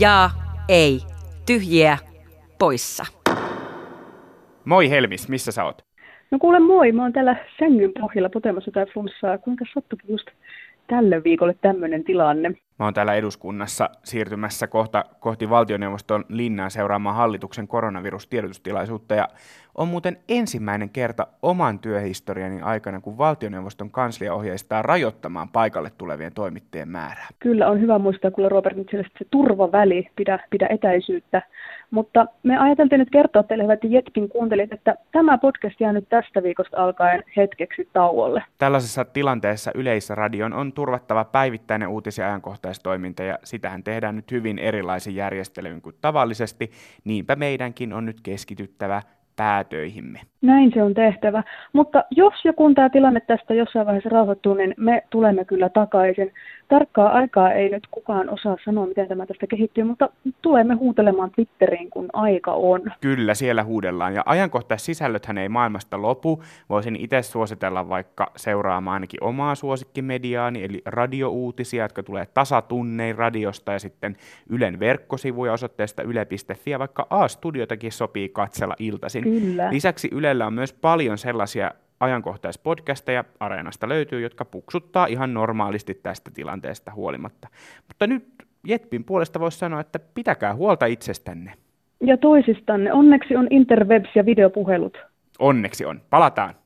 Jaa, ei, tyhjiä, poissa. Moi Helmis, missä sä oot? No kuule moi, mä oon täällä sängyn pohjalla potemassa jotain flunssaa. Kuinka sattukin just tällä viikolla tämmöinen tilanne? Mä oon täällä eduskunnassa siirtymässä kohti Valtioneuvoston linnaa seuraamaan hallituksen koronavirustiedotustilaisuutta. Ja on muuten ensimmäinen kerta oman työhistoriani aikana, kun Valtioneuvoston kanslia ohjeistaa rajoittamaan paikalle tulevien toimittajien määrää. Kyllä on hyvä muistaa, kuule Robert, nyt se turvaväli, pidä etäisyyttä. Mutta me ajateltiin nyt kertoa teille, hyvät JETPin kuuntelijat, että tämä podcast jää nyt tästä viikosta alkaen hetkeksi tauolle. Tällaisessa tilanteessa Yleisradion on turvattava päivittäinen uutis- ja ajankohtaistoiminta, ja sitähän tehdään nyt hyvin erilaisin järjestelyin kuin tavallisesti. Niinpä meidänkin on nyt keskityttävä päätöihimme. Näin se on tehtävä. Mutta jos ja kun tämä tilanne tästä jossain vaiheessa rauhoittuu, niin me tulemme kyllä takaisin. Tarkkaa aikaa ei nyt kukaan osaa sanoa, miten tämä tästä kehittyy, mutta tulemme huutelemaan Twitteriin, kun aika on. Kyllä, siellä huudellaan. Ja ajankohtaissisällöthän ei maailmasta lopu. Voisin itse suositella vaikka seuraamaan ainakin omaa suosikkimediaani, eli radiouutisia, jotka tulee tasatunnein radiosta ja sitten Ylen verkkosivuja osoitteesta yle.fi ja vaikka A-studiotakin sopii katsella iltaisin. Kyllä. Lisäksi Ylellä on myös paljon sellaisia ajankohtaispodcasteja Areenasta löytyy, jotka puksuttaa ihan normaalisti tästä tilanteesta huolimatta. Mutta nyt JETPin puolesta voisi sanoa, että pitäkää huolta itsestänne. Ja toisistanne. Onneksi on interwebs ja videopuhelut. Onneksi on. Palataan.